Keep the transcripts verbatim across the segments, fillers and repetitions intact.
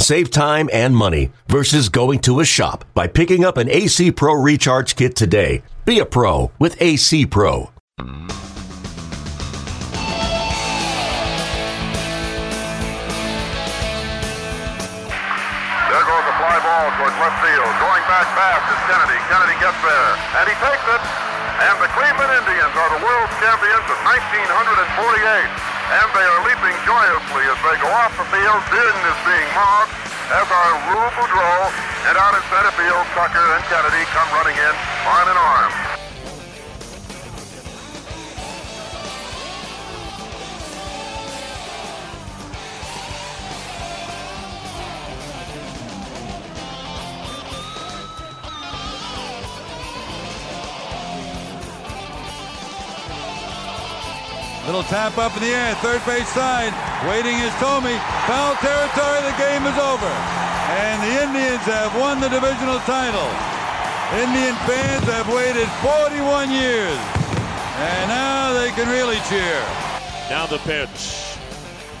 Save time and money versus going to a shop by picking up an A C Pro Recharge Kit today. Be a pro with A C Pro. There goes a fly ball towards left field. Going back fast is Kennedy. Kennedy gets there, and he takes it. And the Cleveland Indians are the world champions of nineteen forty-eight. And they are leaping joyously as they go off the field. Din is being mobbed, as are Lou Boudreau, and out in center field, Tucker and Kennedy come running in, arm in arm. Little tap up in the air, third base side, waiting is Tommy, foul territory, the game is over. And the Indians have won the divisional title. Indian fans have waited forty-one years, and now they can really cheer. Now the pitch.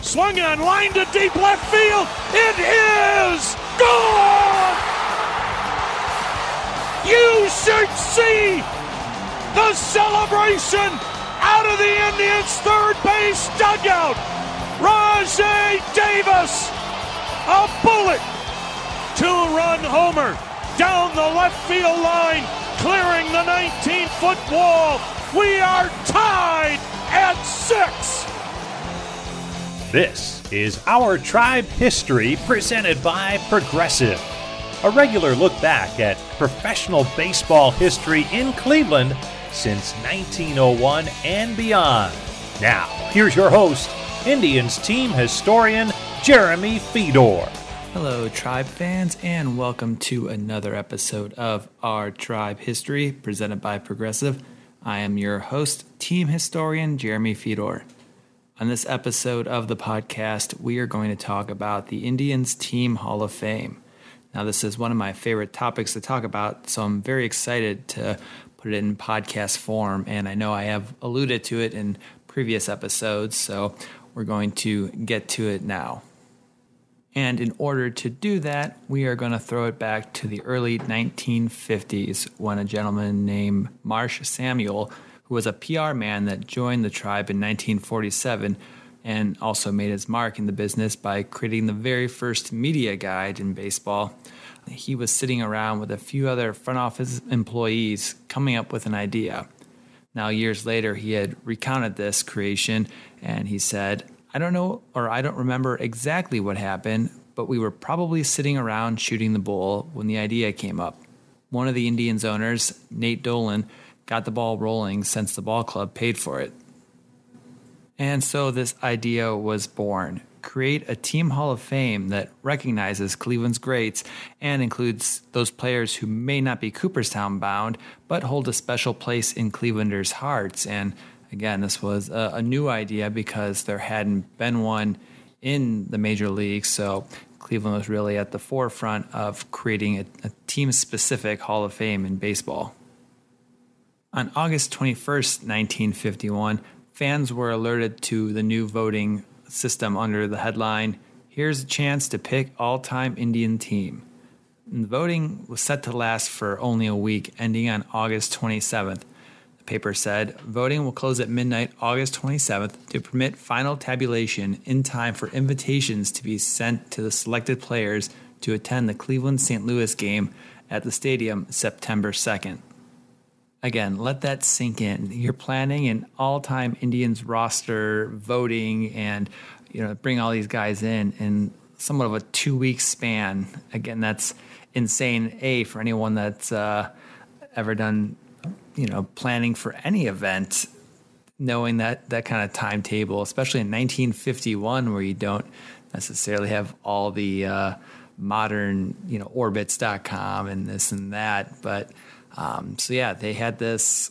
Swung on, line to deep left field, it is gone! You should see the celebration out of the Indians' third base dugout. Rajay Davis, a bullet, two-run homer down the left field line, clearing the nineteen-foot wall. We are tied at six. This is Our Tribe History, presented by Progressive, a regular look back at professional baseball history in Cleveland since nineteen oh one and beyond. Now, here's your host, Indians team historian Jeremy Fedor. Hello, Tribe fans, and welcome to another episode of Our Tribe History, presented by Progressive. I am your host, team historian Jeremy Fedor. On this episode of the podcast, we are going to talk about the Indians Team Hall of Fame. Now, this is one of my favorite topics to talk about, so I'm very excited to put it in podcast form, and I know I have alluded to it in previous episodes, so we're going to get to it now. And in order to do that, we are going to throw it back to the early nineteen fifties, when a gentleman named Marsh Samuel, who was a P R man that joined the Tribe in nineteen forty-seven and also made his mark in the business by creating the very first media guide in baseball, he was sitting around with a few other front office employees coming up with an idea. Now, years later, he had recounted this creation, and he said, I don't know, or I don't remember exactly what happened, but we were probably sitting around shooting the bull when the idea came up. One of the Indians owners, Nate Dolan, got the ball rolling since the ball club paid for it. And so this idea was born. Create a team hall of fame that recognizes Cleveland's greats and includes those players who may not be Cooperstown bound, but hold a special place in Clevelanders' hearts. And again, this was a, a new idea because there hadn't been one in the major leagues. So Cleveland was really at the forefront of creating a, a team-specific hall of fame in baseball. On August twenty-first, nineteen fifty-one, fans were alerted to the new voting system under the headline, Here's a Chance to Pick All-Time Indian Team. And the voting was set to last for only a week, ending on August twenty-seventh. The paper said, voting will close at midnight August twenty-seventh to permit final tabulation in time for invitations to be sent to the selected players to attend the Cleveland-Saint Louis game at the stadium September second. Again, let that sink in. You're planning an all-time Indians roster voting and, you know, bring all these guys in in somewhat of a two-week span. Again, that's insane, A, for anyone that's uh, ever done, you know, planning for any event, knowing that, that kind of timetable, especially in nineteen fifty-one where you don't necessarily have all the uh, modern, you know, orbits dot com and this and that, but... Um, so yeah, they had this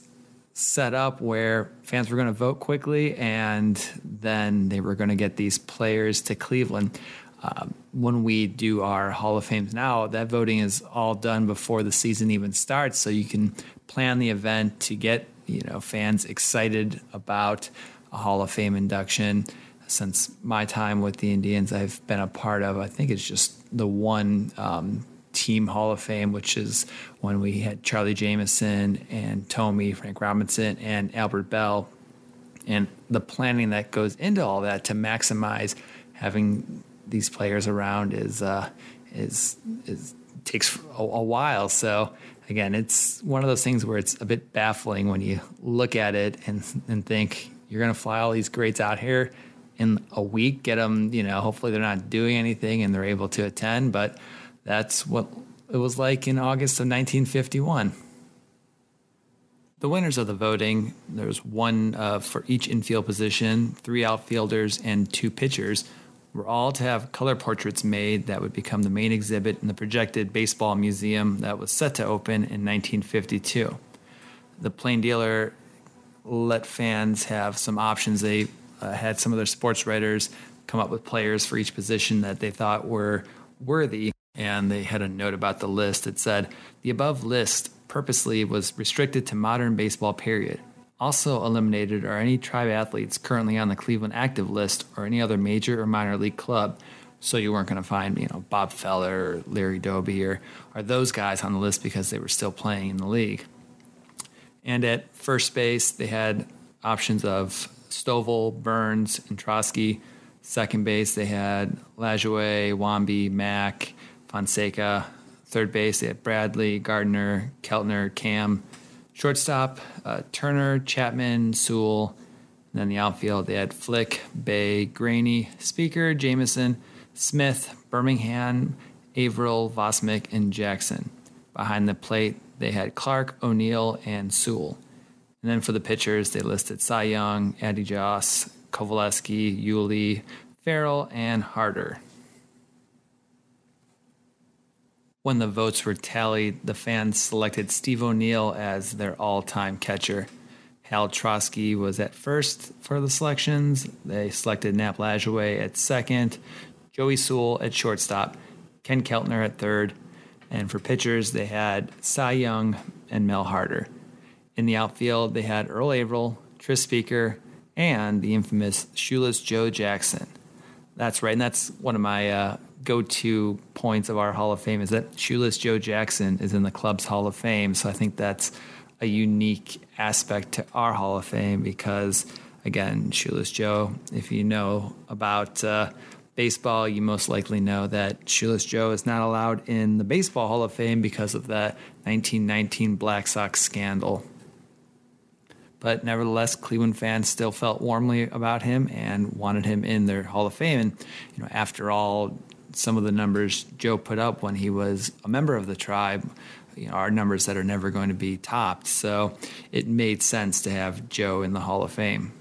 set up where fans were going to vote quickly, and then they were going to get these players to Cleveland. Uh, when we do our Hall of Fames now, that voting is all done before the season even starts, so you can plan the event to get, you know, fans excited about a Hall of Fame induction. Since my time with the Indians, I've been a part of, I think it's just the one um, team Hall of Fame, which is when we had Charlie Jameson and Tommy, Frank Robinson, and Albert Bell, and the planning that goes into all that to maximize having these players around is uh, is is takes a, a while. So again, it's one of those things where it's a bit baffling when you look at it and and think you're going to fly all these greats out here in a week, get them, you know, hopefully they're not doing anything and they're able to attend, but that's what it was like in August of nineteen fifty-one. The winners of the voting, there's one uh, for each infield position, three outfielders and two pitchers, were all to have color portraits made that would become the main exhibit in the projected baseball museum that was set to open in nineteen fifty-two. The Plain Dealer let fans have some options. They uh, had some of their sports writers come up with players for each position that they thought were worthy, and they had a note about the list. It said, the above list purposely was restricted to modern baseball period. Also eliminated are any tribe athletes currently on the Cleveland active list or any other major or minor league club. So you weren't going to find, you know, Bob Feller or Larry Doby or, or those guys on the list because they were still playing in the league. And at first base, they had options of Stovall, Burns, and Trosky. Second base, they had Lajoie, Wambi, Mack, Fonseca. Third base, they had Bradley, Gardner, Keltner, Cam. Shortstop, uh, Turner, Chapman, Sewell, and then the outfield, they had Flick, Bay, Graney, Speaker, Jameson, Smith, Birmingham, Averill, Vosmick, and Jackson. Behind the plate, they had Clark, O'Neill, and Sewell. And then for the pitchers, they listed Cy Young, Addy Joss, Kowalewski, Yuli, Farrell, and Harder. When the votes were tallied, the fans selected Steve O'Neill as their all-time catcher. Hal Trosky was at first for the selections. They selected Nat Lajoie at second, Joey Sewell at shortstop, Ken Keltner at third, and for pitchers, they had Cy Young and Mel Harder. In the outfield, they had Earl Averill, Tris Speaker, and the infamous shoeless Joe Jackson. That's right, and that's one of my... Uh, go-to points of our Hall of Fame is that shoeless Joe Jackson is in the club's Hall of Fame. So I think that's a unique aspect to our Hall of Fame because, again, shoeless Joe, if you know about uh, baseball, you most likely know that shoeless Joe is not allowed in the Baseball Hall of Fame because of that nineteen nineteen Black Sox scandal. But nevertheless, Cleveland fans still felt warmly about him and wanted him in their Hall of Fame. And, you know, after all, some of the numbers Joe put up when he was a member of the tribe, you know, are numbers that are never going to be topped. So it made sense to have Joe in the Hall of Fame.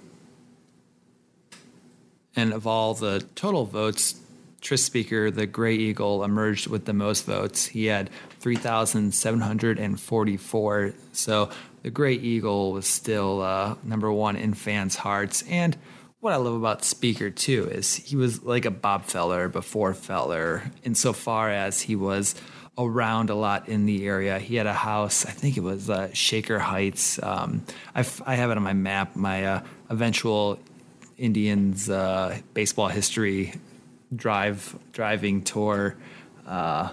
And of all the total votes, Tris Speaker, the Gray Eagle, emerged with the most votes. He had three thousand seven hundred forty-four. So the Gray Eagle was still uh, number one in fans' hearts. And what I love about Speaker, too, is he was like a Bob Feller before Feller, insofar as he was around a lot in the area. He had a house, I think it was uh, Shaker Heights. Um, I, f- I have it on my map, my uh, eventual Indians uh, baseball history drive driving tour. Uh,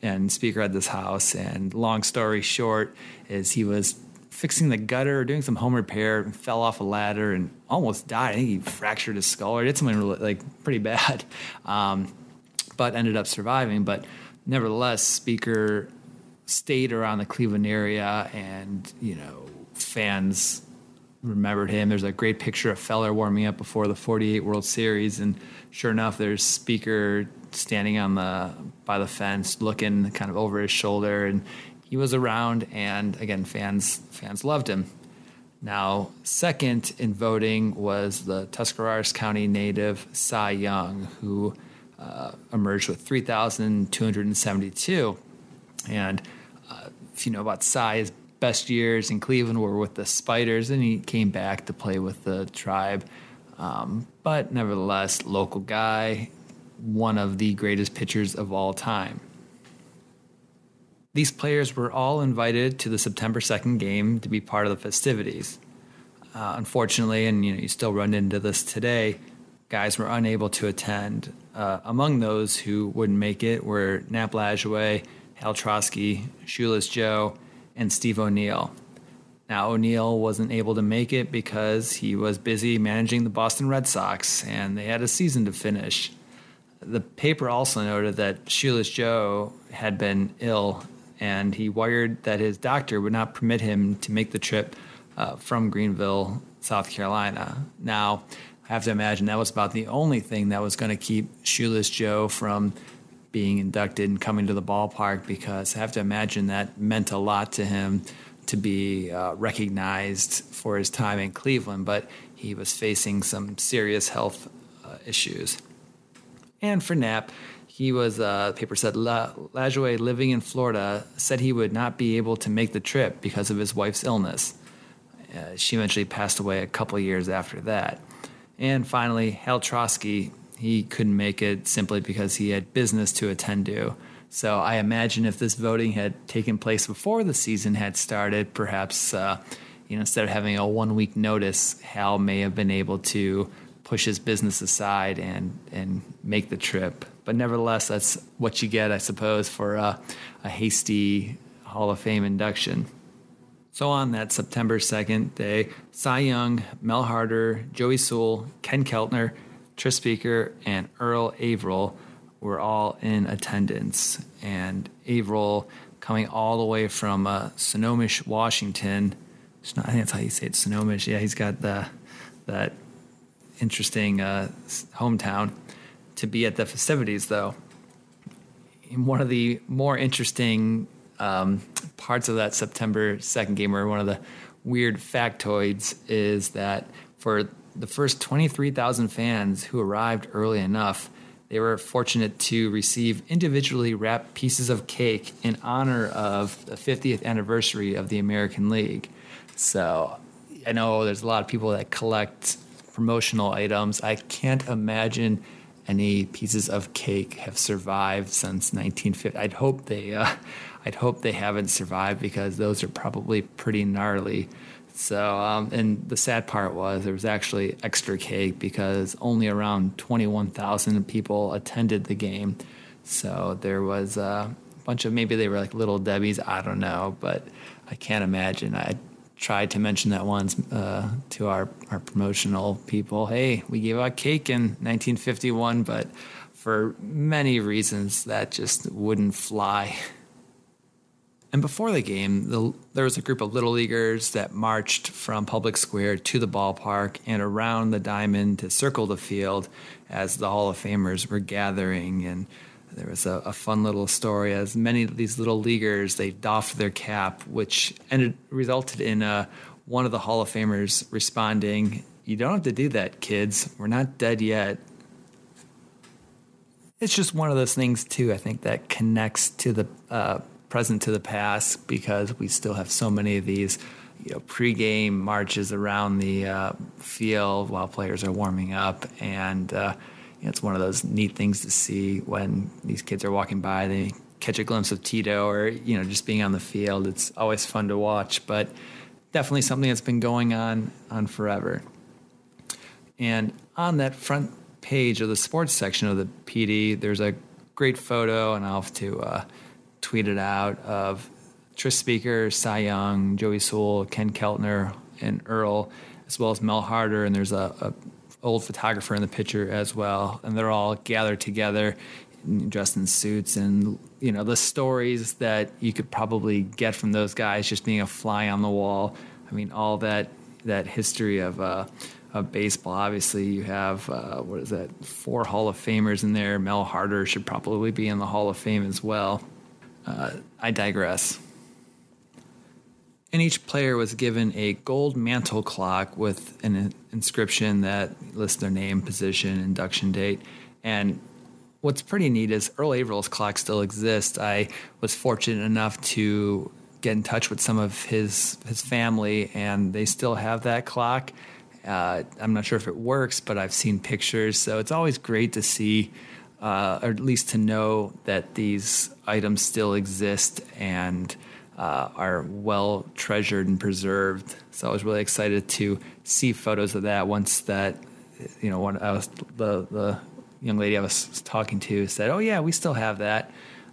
and Speaker had this house. And long story short is he was fixing the gutter or doing some home repair and fell off a ladder and almost died. I think he fractured his skull or did something really, like pretty bad, um, but ended up surviving. But nevertheless, Speaker stayed around the Cleveland area and, you know, fans remembered him. There's a great picture of Feller warming up before the forty-eight World Series. And sure enough, there's Speaker standing on the, by the fence, looking kind of over his shoulder, and he was around, and again, fans fans loved him. Now, second in voting was the Tuscarawas County native Cy Young, who uh, emerged with three thousand two hundred seventy-two. And uh, if you know about Cy, his best years in Cleveland were with the Spiders, and he came back to play with the Tribe. Um, but nevertheless, local guy, one of the greatest pitchers of all time. These players were all invited to the September second game to be part of the festivities. Uh, unfortunately, and you know, you still run into this today, guys were unable to attend. Uh, among those who wouldn't make it were Nap Lajoie, Hal Trosky, Shoeless Joe, and Steve O'Neill. Now, O'Neill wasn't able to make it because he was busy managing the Boston Red Sox, and they had a season to finish. The paper also noted that Shoeless Joe had been ill, and he wired that his doctor would not permit him to make the trip uh, from Greenville, South Carolina. Now, I have to imagine that was about the only thing that was going to keep Shoeless Joe from being inducted and coming to the ballpark, because I have to imagine that meant a lot to him to be uh, recognized for his time in Cleveland, but he was facing some serious health uh, issues. And for Knapp, he was, uh, the paper said, La- Lajoie, living in Florida, said he would not be able to make the trip because of his wife's illness. Uh, she eventually passed away a couple of years after that. And finally, Hal Trosky, he couldn't make it simply because he had business to attend to. So I imagine if this voting had taken place before the season had started, perhaps uh, you know, instead of having a one-week notice, Hal may have been able to push his business aside and, and make the trip. But nevertheless, that's what you get, I suppose, for uh, a hasty Hall of Fame induction. So on that September second day, Cy Young, Mel Harder, Joey Sewell, Ken Keltner, Tris Speaker, and Earl Averill were all in attendance. And Averill, coming all the way from uh, Snohomish, Washington. It's not, I think that's how you say it, Snohomish. Yeah, he's got the that interesting uh, hometown to be at the festivities, though. In one of the more interesting Um, parts of that September second game, or one of the weird factoids, is that for the first twenty-three thousand fans who arrived early enough, they were fortunate to receive individually wrapped pieces of cake in honor of the fiftieth anniversary of the American League. So I know there's a lot of people that collect promotional items. I can't imagine any pieces of cake have survived since nineteen fifty. I'd hope they... Uh, I'd hope they haven't survived, because those are probably pretty gnarly. So, um, and the sad part was there was actually extra cake because only around twenty-one thousand people attended the game. So there was a bunch of, maybe they were like Little Debbie's, I don't know, but I can't imagine. I tried to mention that once uh, to our, our promotional people. Hey, we gave out cake in nineteen fifty-one, but for many reasons that just wouldn't fly. And before the game, the, there was a group of Little Leaguers that marched from Public Square to the ballpark and around the diamond to circle the field as the Hall of Famers were gathering. And there was a, a fun little story, as many of these Little Leaguers, they doffed their cap, which ended, resulted in uh, one of the Hall of Famers responding, "You don't have to do that, kids. We're not dead yet." It's just one of those things, too, I think, that connects to the uh, present to the past, because we still have so many of these, you know, pregame marches around the uh, field while players are warming up, and uh, you know, it's one of those neat things to see when these kids are walking by. They catch a glimpse of Tito, or you know, just being on the field. It's always fun to watch, but definitely something that's been going on on forever. And on that front page of the sports section of the P D, there's a great photo, and I'll have to. Uh, tweeted out of Tris Speaker, Cy Young, Joey Sewell, Ken Keltner, and Earl, as well as Mel Harder, and there's a, a old photographer in the picture as well, and they're all gathered together, dressed in suits, and you know the stories that you could probably get from those guys, just being a fly on the wall. I mean, all that that history of uh, of baseball. Obviously, you have uh, what is that? Four Hall of Famers in there. Mel Harder should probably be in the Hall of Fame as well. Uh, I digress. And each player was given a gold mantle clock with an inscription that lists their name, position, induction date. And what's pretty neat is Earl Averill's clock still exists. I was fortunate enough to get in touch with some of his his family, and they still have that clock. Uh, I'm not sure if it works, but I've seen pictures. So it's always great to see, uh, or at least to know that these items still exist and uh, are well treasured and preserved. So I was really excited to see photos of that once that, you know, when I was, the, the young lady I was talking to said, "Oh yeah, we still have that."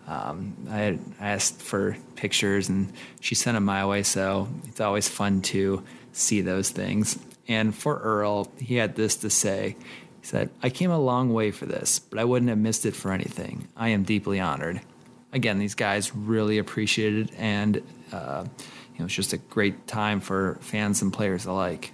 Um, I had asked for pictures and she sent them my way. So it's always fun to see those things. And for Earl, he had this to say. He said, "I came a long way for this, but I wouldn't have missed it for anything. I am deeply honored." Again, these guys really appreciated it, and uh, you know, it's just a great time for fans and players alike.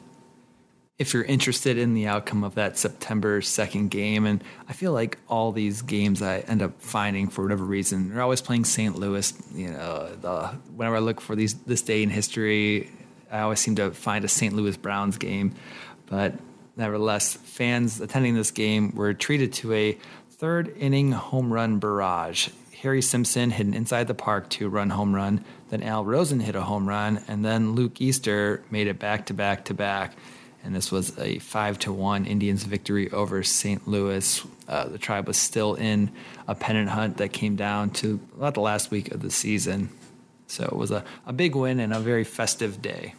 If you're interested in the outcome of that September second game, and I feel like all these games I end up finding for whatever reason, they're always playing Saint Louis. You know, the, whenever I look for these this day in history, I always seem to find a Saint Louis Browns game. But nevertheless, fans attending this game were treated to a third-inning home run barrage. Harry Simpson hit an inside-the-park two-run home run, then Al Rosen hit a home run, and then Luke Easter made it back-to-back-to-back. And this was a five to one Indians victory over Saint Louis. Uh, the Tribe was still in a pennant hunt that came down to about the last week of the season. So it was a, a big win and a very festive day.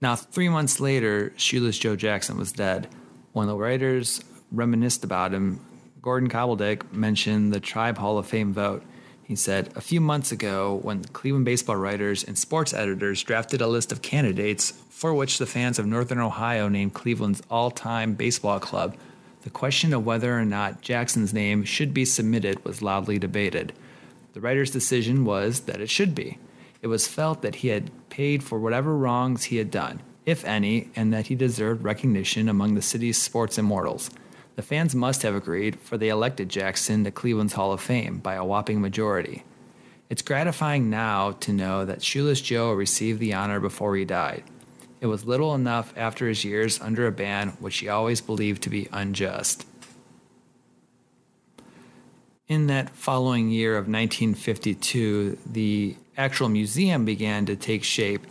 Now, three months later, shoeless Joe Jackson was dead. When the writers reminisced about him, Gordon Kobbeldick mentioned the Tribe Hall of Fame vote. He said, "A few months ago, when Cleveland baseball writers and sports editors drafted a list of candidates for which the fans of Northern Ohio named Cleveland's all-time baseball club, the question of whether or not Jackson's name should be submitted was loudly debated. The writer's decision was that it should be. It was felt that he had paid for whatever wrongs he had done, if any, and that he deserved recognition among the city's sports immortals. The fans must have agreed, for they elected Jackson to Cleveland's Hall of Fame by a whopping majority. It's gratifying now to know that Shoeless Joe received the honor before he died. It was little enough after his years under a ban which he always believed to be unjust." In that following year of nineteen fifty-two, the actual museum began to take shape,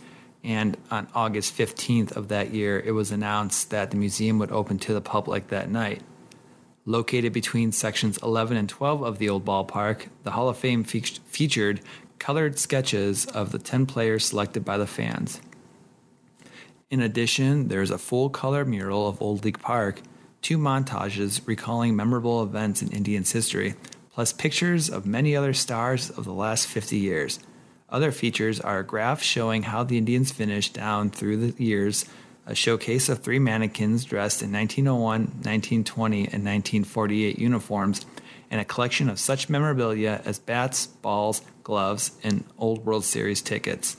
and on August fifteenth of that year, it was announced that the museum would open to the public that night. Located between sections eleven and twelve of the old ballpark, the Hall of Fame fe- featured colored sketches of the ten players selected by the fans. In addition, there is a full-color mural of Old League Park, two montages recalling memorable events in Indians history, plus pictures of many other stars of the last fifty years. Other features are a graph showing how the Indians finished down through the years, a showcase of three mannequins dressed in nineteen oh one, nineteen twenty, and nineteen forty-eight uniforms, and a collection of such memorabilia as bats, balls, gloves, and old World Series tickets.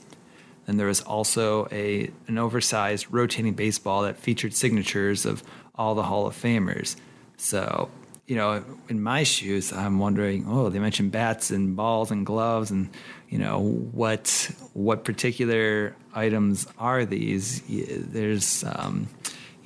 And there was also a, an oversized rotating baseball that featured signatures of all the Hall of Famers. So, you know, in my shoes, I'm wondering, oh, they mentioned bats and balls and gloves, and, you know, what what particular items are these? There's, um,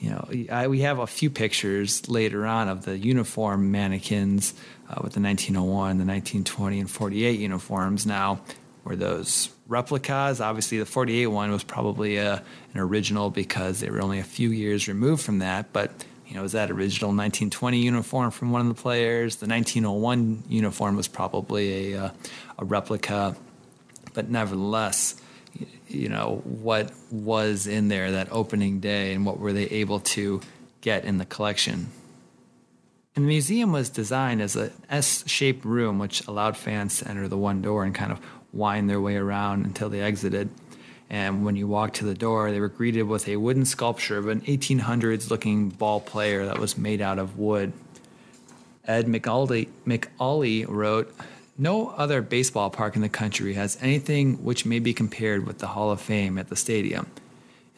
you know, I, we have a few pictures later on of the uniform mannequins uh, with the nineteen oh one, the nineteen twenty, and forty-eight uniforms. Now, were those replicas? Obviously, the forty-eight one was probably a, an original because they were only a few years removed from that, but... You know, was that original nineteen twenty uniform from one of the players? The nineteen oh one uniform was probably a uh, a replica, but nevertheless, you know, what was in there that opening day, and what were they able to get in the collection? And the museum was designed as an S-shaped room, which allowed fans to enter the one door and kind of wind their way around until they exited. And when you walked to the door, they were greeted with a wooden sculpture of an eighteen hundreds-looking ball player that was made out of wood. Ed McAuley, McAuley wrote, "No other baseball park in the country has anything which may be compared with the Hall of Fame at the stadium.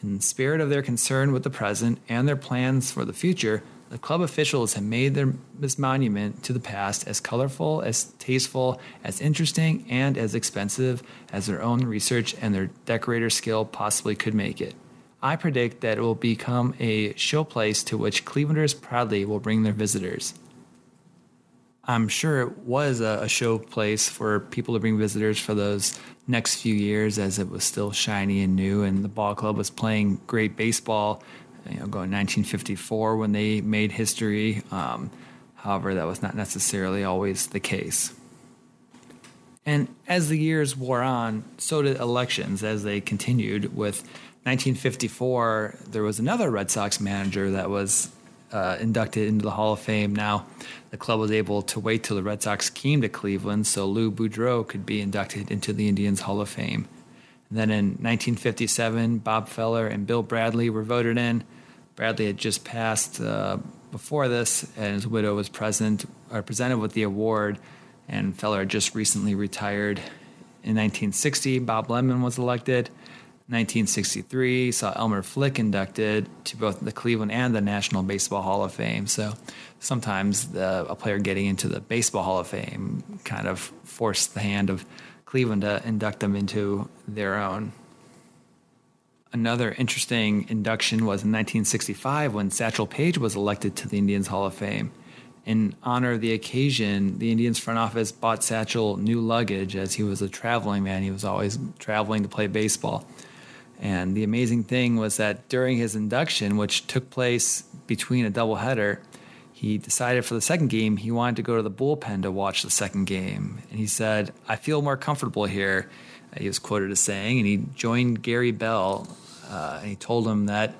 In the spirit of their concern with the present and their plans for the future, the club officials have made their, this monument to the past as colorful, as tasteful, as interesting, and as expensive as their own research and their decorator skill possibly could make it. I predict that it will become a showplace to which Clevelanders proudly will bring their visitors." I'm sure it was a, a show place for people to bring visitors for those next few years, as it was still shiny and new, and the ball club was playing great baseball. You know, going nineteen fifty-four when they made history. Um, however, that was not necessarily always the case. And as the years wore on, so did elections as they continued. With nineteen fifty-four, there was another Red Sox manager that was uh, inducted into the Hall of Fame. Now, the club was able to wait till the Red Sox came to Cleveland so Lou Boudreau could be inducted into the Indians Hall of Fame. And then in nineteen fifty-seven, Bob Feller and Bill Bradley were voted in. Bradley had just passed uh, before this, and his widow was present or presented with the award. And Feller had just recently retired. In nineteen sixty, Bob Lemon was elected. nineteen sixty-three saw Elmer Flick inducted to both the Cleveland and the National Baseball Hall of Fame. So sometimes the, a player getting into the Baseball Hall of Fame kind of forced the hand of Cleveland to induct them into their own. Another interesting induction was in nineteen sixty-five when Satchel Paige was elected to the Indians Hall of Fame. In honor of the occasion, the Indians front office bought Satchel new luggage, as he was a traveling man. He was always traveling to play baseball. And the amazing thing was that during his induction, which took place between a doubleheader, he decided for the second game he wanted to go to the bullpen to watch the second game. And he said, "I feel more comfortable here," he was quoted as saying. And he joined Gary Bell, uh, and he told him that,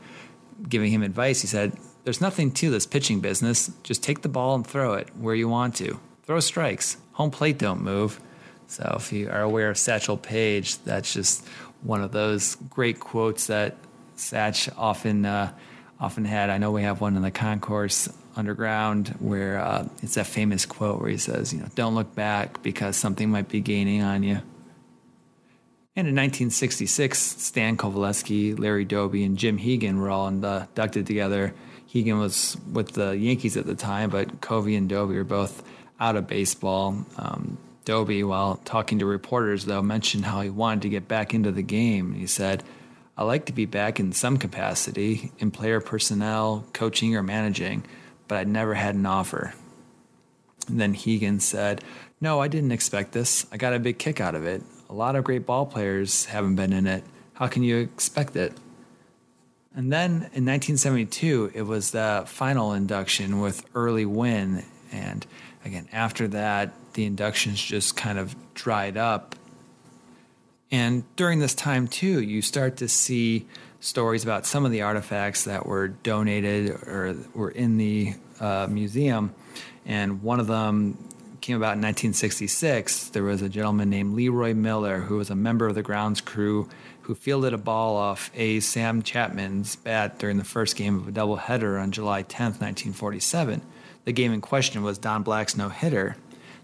giving him advice, he said, "There's nothing to this pitching business. Just take the ball and throw it where you want to. Throw strikes. Home plate don't move." So if you are aware of Satchel Paige, that's just one of those great quotes that Satch often uh, often had. I know we have one in the concourse underground where uh, it's that famous quote where he says, you know, "Don't look back because something might be gaining on you." And in nineteen sixty-six, Stan Kowalewski, Larry Doby, and Jim Hegan were all inducted together. Hegan was with the Yankees at the time, but Covey and Doby were both out of baseball. Um, Doby, while talking to reporters, though, mentioned how he wanted to get back into the game. He said, "I like to be back in some capacity, in player personnel, coaching, or managing, but I'd never had an offer." And then Hegan said, "No, I didn't expect this. I got a big kick out of it. A lot of great ball players haven't been in it. How can you expect it?" And then in nineteen seventy-two, it was the final induction with early win. And again, after that, the inductions just kind of dried up. And during this time, too, you start to see stories about some of the artifacts that were donated or were in the uh, museum. And one of them came about in nineteen sixty-six. There was a gentleman named Leroy Miller, who was a member of the grounds crew, who fielded a ball off a Sam Chapman's bat during the first game of a doubleheader on July tenth, nineteen forty-seven. The game in question was Don Black's no-hitter.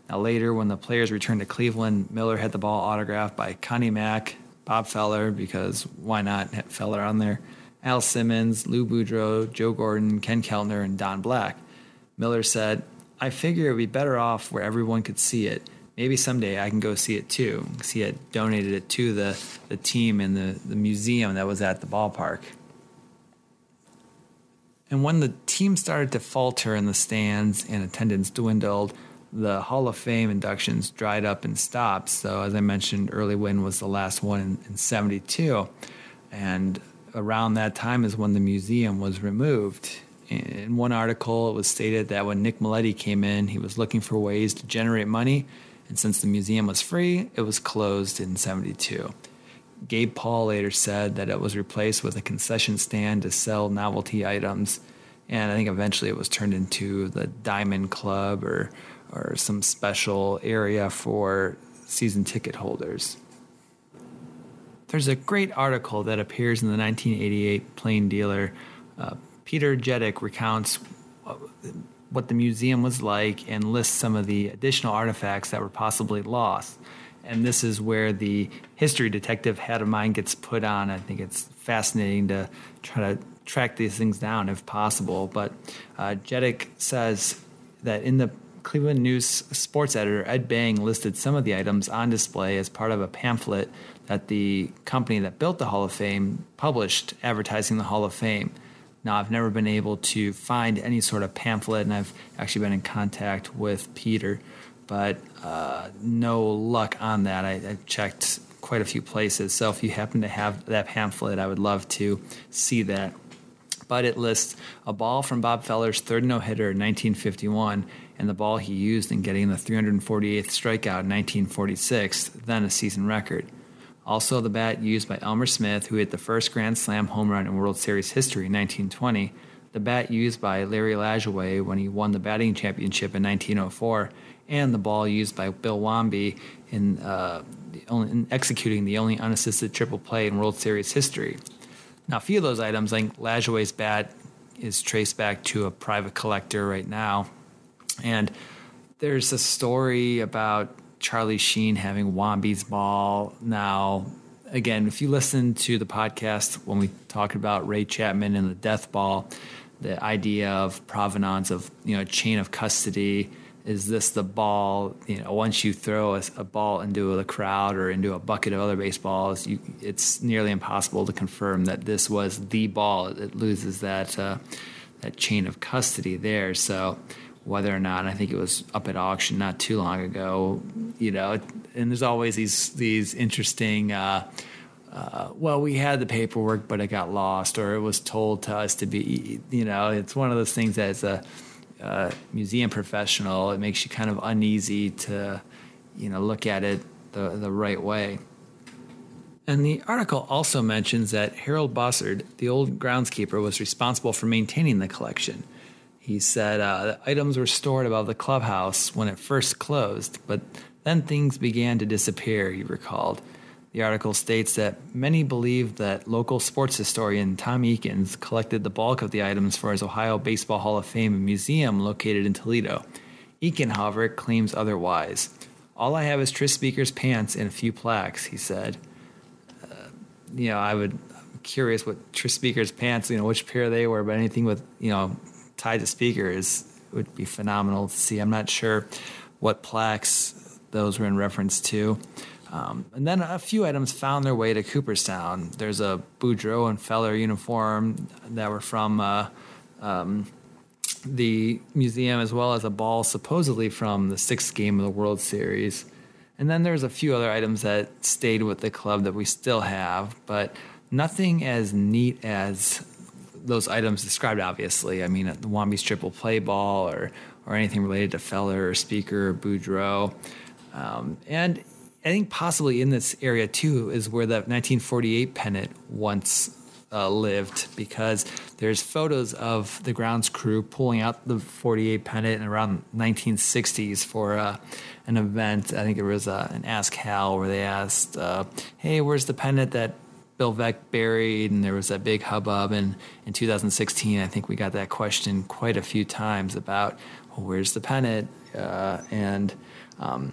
Now later, when the players returned to Cleveland, Miller had the ball autographed by Connie Mack, Bob Feller, because why not have Feller on there, Al Simmons, Lou Boudreau, Joe Gordon, Ken Keltner, and Don Black. Miller said, "I figure it would be better off where everyone could see it. Maybe someday I can go see it too," because he had donated it to the, the team and the, the museum that was at the ballpark. And when the team started to falter in the stands and attendance dwindled, the Hall of Fame inductions dried up and stopped. So as I mentioned, early win was the last one in, in seventy-two. And around that time is when the museum was removed. In one article, it was stated that when Nick Maletti came in, he was looking for ways to generate money, and since the museum was free, it was closed in seventy-two. Gabe Paul later said that it was replaced with a concession stand to sell novelty items, and I think eventually it was turned into the Diamond Club or, or some special area for season ticket holders. There's a great article that appears in the nineteen eighty-eight Plain Dealer. uh, Peter Jeddick recounts what the museum was like and lists some of the additional artifacts that were possibly lost. And this is where the history detective hat of mine gets put on. I think it's fascinating to try to track these things down if possible. But uh, Jeddick says that in the Cleveland News sports editor, Ed Bang listed some of the items on display as part of a pamphlet that the company that built the Hall of Fame published advertising the Hall of Fame. Now, I've never been able to find any sort of pamphlet, and I've actually been in contact with Peter, but uh, no luck on that. I, I checked quite a few places. So if you happen to have that pamphlet, I would love to see that. But it lists a ball from Bob Feller's third no-hitter in nineteen fifty-one and the ball he used in getting the three hundred forty-eighth strikeout in nineteen forty-six, then a season record. Also, the bat used by Elmer Smith, who hit the first Grand Slam home run in World Series history in nineteen twenty, the bat used by Larry Lajoie when he won the batting championship in nineteen oh four, and the ball used by Bill Wambi in, uh, in executing the only unassisted triple play in World Series history. Now, a few of those items, I think Lajoie's bat is traced back to a private collector right now, and there's a story about Charlie Sheen having Wambi's ball. Now, again, if you listen to the podcast when we talked about Ray Chapman and the death ball, the idea of provenance of, you know, chain of custody, is this the ball? You know, once you throw a, a ball into the crowd or into a bucket of other baseballs, you, it's nearly impossible to confirm that this was the ball. It loses that uh, that chain of custody there. So whether or not, and I think it was up at auction not too long ago, you know, and there's always these these interesting, uh, uh, well, we had the paperwork, but it got lost, or it was told to us to be, you know, it's one of those things that as a uh, museum professional, it makes you kind of uneasy to, you know, look at it the, the right way. And the article also mentions that Harold Bossard, the old groundskeeper, was responsible for maintaining the collection. He said uh, the items were stored above the clubhouse when it first closed, but then things began to disappear, he recalled. The article states that many believe that local sports historian Tom Eakins collected the bulk of the items for his Ohio Baseball Hall of Fame and museum located in Toledo. Eakin, however, claims otherwise. All I have is Tris Speaker's pants and a few plaques, he said. Uh, you know, I would, I'm curious what Tris Speaker's pants, you know, which pair they were, but anything with, you know, tied to Speaker is would be phenomenal to see. I'm not sure what plaques those were in reference to. Um, and then a few items found their way to Cooperstown. There's a Boudreau and Feller uniform that were from uh, um, the museum, as well as a ball supposedly from the sixth game of the World Series. And then there's a few other items that stayed with the club that we still have, but nothing as neat as those items described, obviously. I mean, the Wambi's triple play ball or or anything related to Feller or Speaker or Boudreau. Um, and I think possibly in this area, too, is where that nineteen forty-eight pennant once uh, lived, because there's photos of the grounds crew pulling out the forty-eight pennant around nineteen sixties for uh, an event. I think it was uh, an Ask Hal where they asked, uh, hey, where's the pennant that Bill Veeck buried, and there was that big hubbub. And in two thousand sixteen, I think we got that question quite a few times about, well, where's the pennant? Uh, and, um,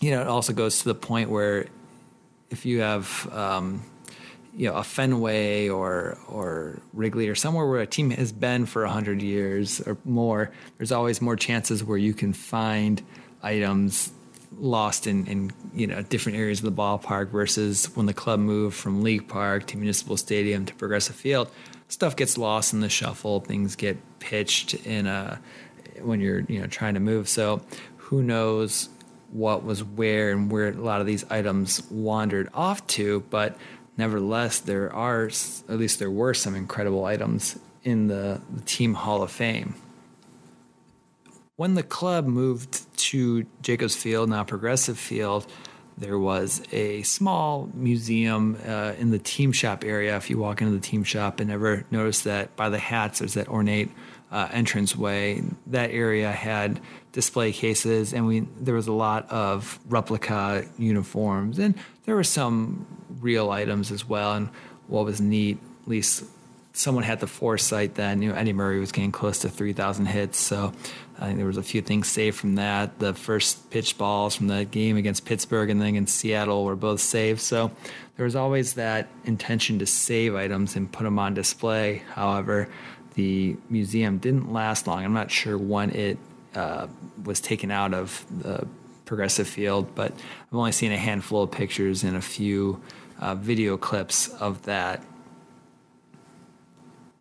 you know, it also goes to the point where if you have, um, you know, a Fenway or or Wrigley or somewhere where a team has been for one hundred years or more, there's always more chances where you can find items lost in, in you know different areas of the ballpark, versus when the club moved from League Park to Municipal Stadium to Progressive Field, stuff gets lost in the shuffle. Things get pitched in a when you're you know trying to move. So who knows what was where and where a lot of these items wandered off to? But nevertheless, there are at least there were some incredible items in the, the team Hall of Fame. When the club moved to Jacobs Field, now Progressive Field, there was a small museum uh, in the team shop area. If you walk into the team shop and ever notice that by the hats, there's that ornate uh, entranceway. That area had display cases, and we there was a lot of replica uniforms, and there were some real items as well. And what was neat, at least someone had the foresight then, you know, Eddie Murray was getting close to three thousand hits, so I think there was a few things saved from that. The first pitch balls from the game against Pittsburgh and then against Seattle were both saved. So there was always that intention to save items and put them on display. However, the museum didn't last long. I'm not sure when it uh, was taken out of the Progressive Field, but I've only seen a handful of pictures and a few uh, video clips of that.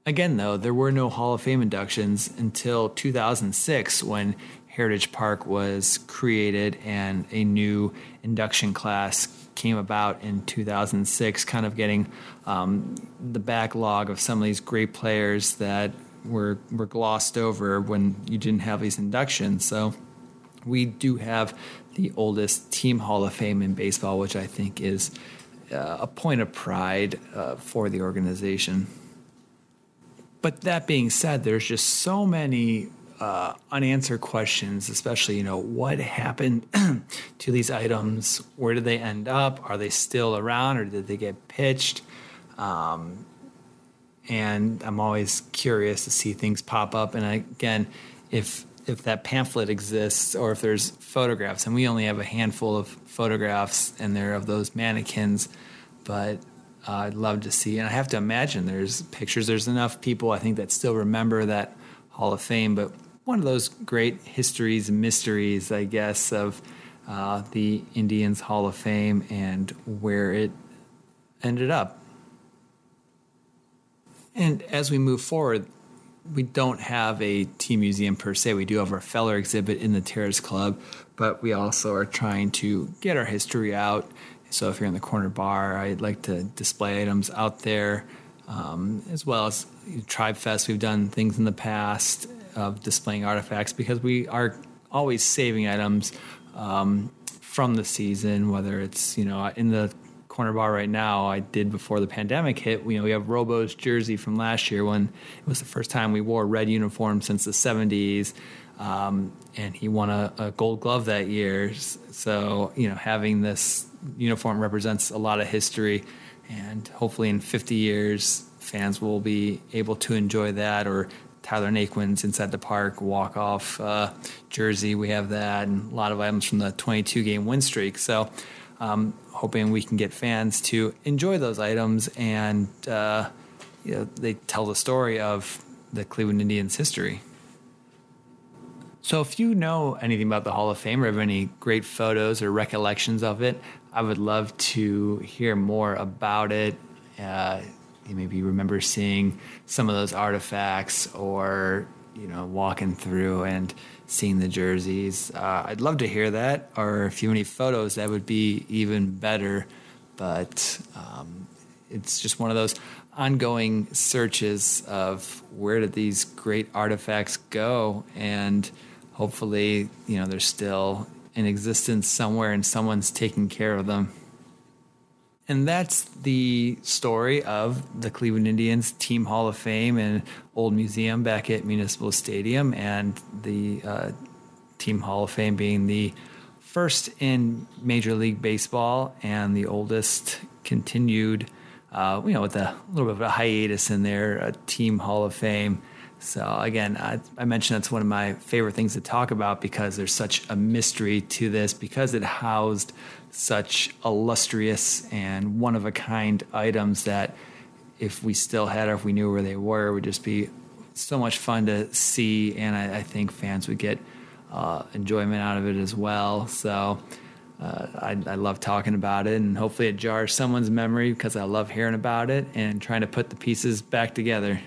Again, though, there were no Hall of Fame inductions until two thousand six when Heritage Park was created and a new induction class came about in two thousand six, kind of getting um, the backlog of some of these great players that were were glossed over when you didn't have these inductions. So we do have the oldest team Hall of Fame in baseball, which I think is uh, a point of pride uh, for the organization. But that being said, there's just so many uh, unanswered questions, especially, you know, what happened to these items? Where did they end up? Are they still around or did they get pitched? Um, and I'm always curious to see things pop up. And I, again, if if that pamphlet exists or if there's photographs, and we only have a handful of photographs and they're of those mannequins, but uh, I'd love to see. And I have to imagine there's pictures. There's enough people, I think, that still remember that Hall of Fame, but one of those great histories and mysteries, I guess, of uh, the Indians Hall of Fame and where it ended up. And as we move forward, we don't have a team museum per se. We do have our Feller exhibit in the Terrace Club, but we also are trying to get our history out. So if you're in the corner bar, I'd like to display items out there, um, as well as Tribe Fest. We've done things in the past of displaying artifacts because we are always saving items um, from the season, whether it's, you know, in the corner bar right now, I did before the pandemic hit. We, you know, we have Robo's jersey from last year when it was the first time we wore red uniform since the seventies, um, and he won a, a gold glove that year. So, you know, having this uniform represents a lot of history, and hopefully in fifty years, fans will be able to enjoy that. Or Tyler Naquin's Inside the Park walk-off uh, jersey, we have that, and a lot of items from the twenty-two game win streak. So, Um, hoping we can get fans to enjoy those items and uh, you know, they tell the story of the Cleveland Indians' history. So if you know anything about the Hall of Fame or have any great photos or recollections of it, I would love to hear more about it. Uh, you maybe remember seeing some of those artifacts or, you know, walking through and seeing the jerseys. Uh, I'd love to hear that. Or if you have any photos, that would be even better. But um, it's just one of those ongoing searches of where did these great artifacts go? And hopefully, you know, they're still in existence somewhere and someone's taking care of them. And that's the story of the Cleveland Indians Team Hall of Fame and Old Museum back at Municipal Stadium, and the uh, Team Hall of Fame being the first in Major League Baseball and the oldest continued, uh, you know, with a little bit of a hiatus in there, a Team Hall of Fame. So, again, I, I mentioned that's one of my favorite things to talk about because there's such a mystery to this, because it housed such illustrious and one-of-a-kind items that if we still had or if we knew where they were, it would just be so much fun to see, and I, I think fans would get uh, enjoyment out of it as well. So uh, I, I love talking about it, and hopefully it jars someone's memory because I love hearing about it and trying to put the pieces back together.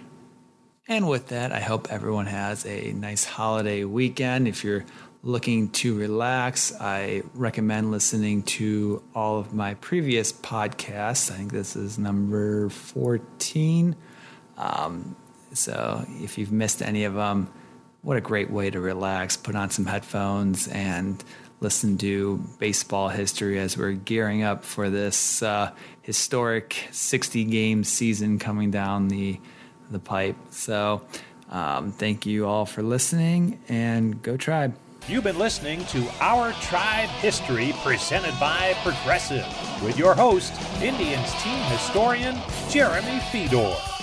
And with that, I hope everyone has a nice holiday weekend. If you're looking to relax, I recommend listening to all of my previous podcasts. I think this is number fourteen. Um, so if you've missed any of them, what a great way to relax. Put on some headphones and listen to baseball history as we're gearing up for this uh, historic sixty game season coming down the the pipe. So um, thank you all for listening, and go Tribe. You've been listening to Our Tribe History, presented by Progressive, with your host, Indians team historian Jeremy Fedor.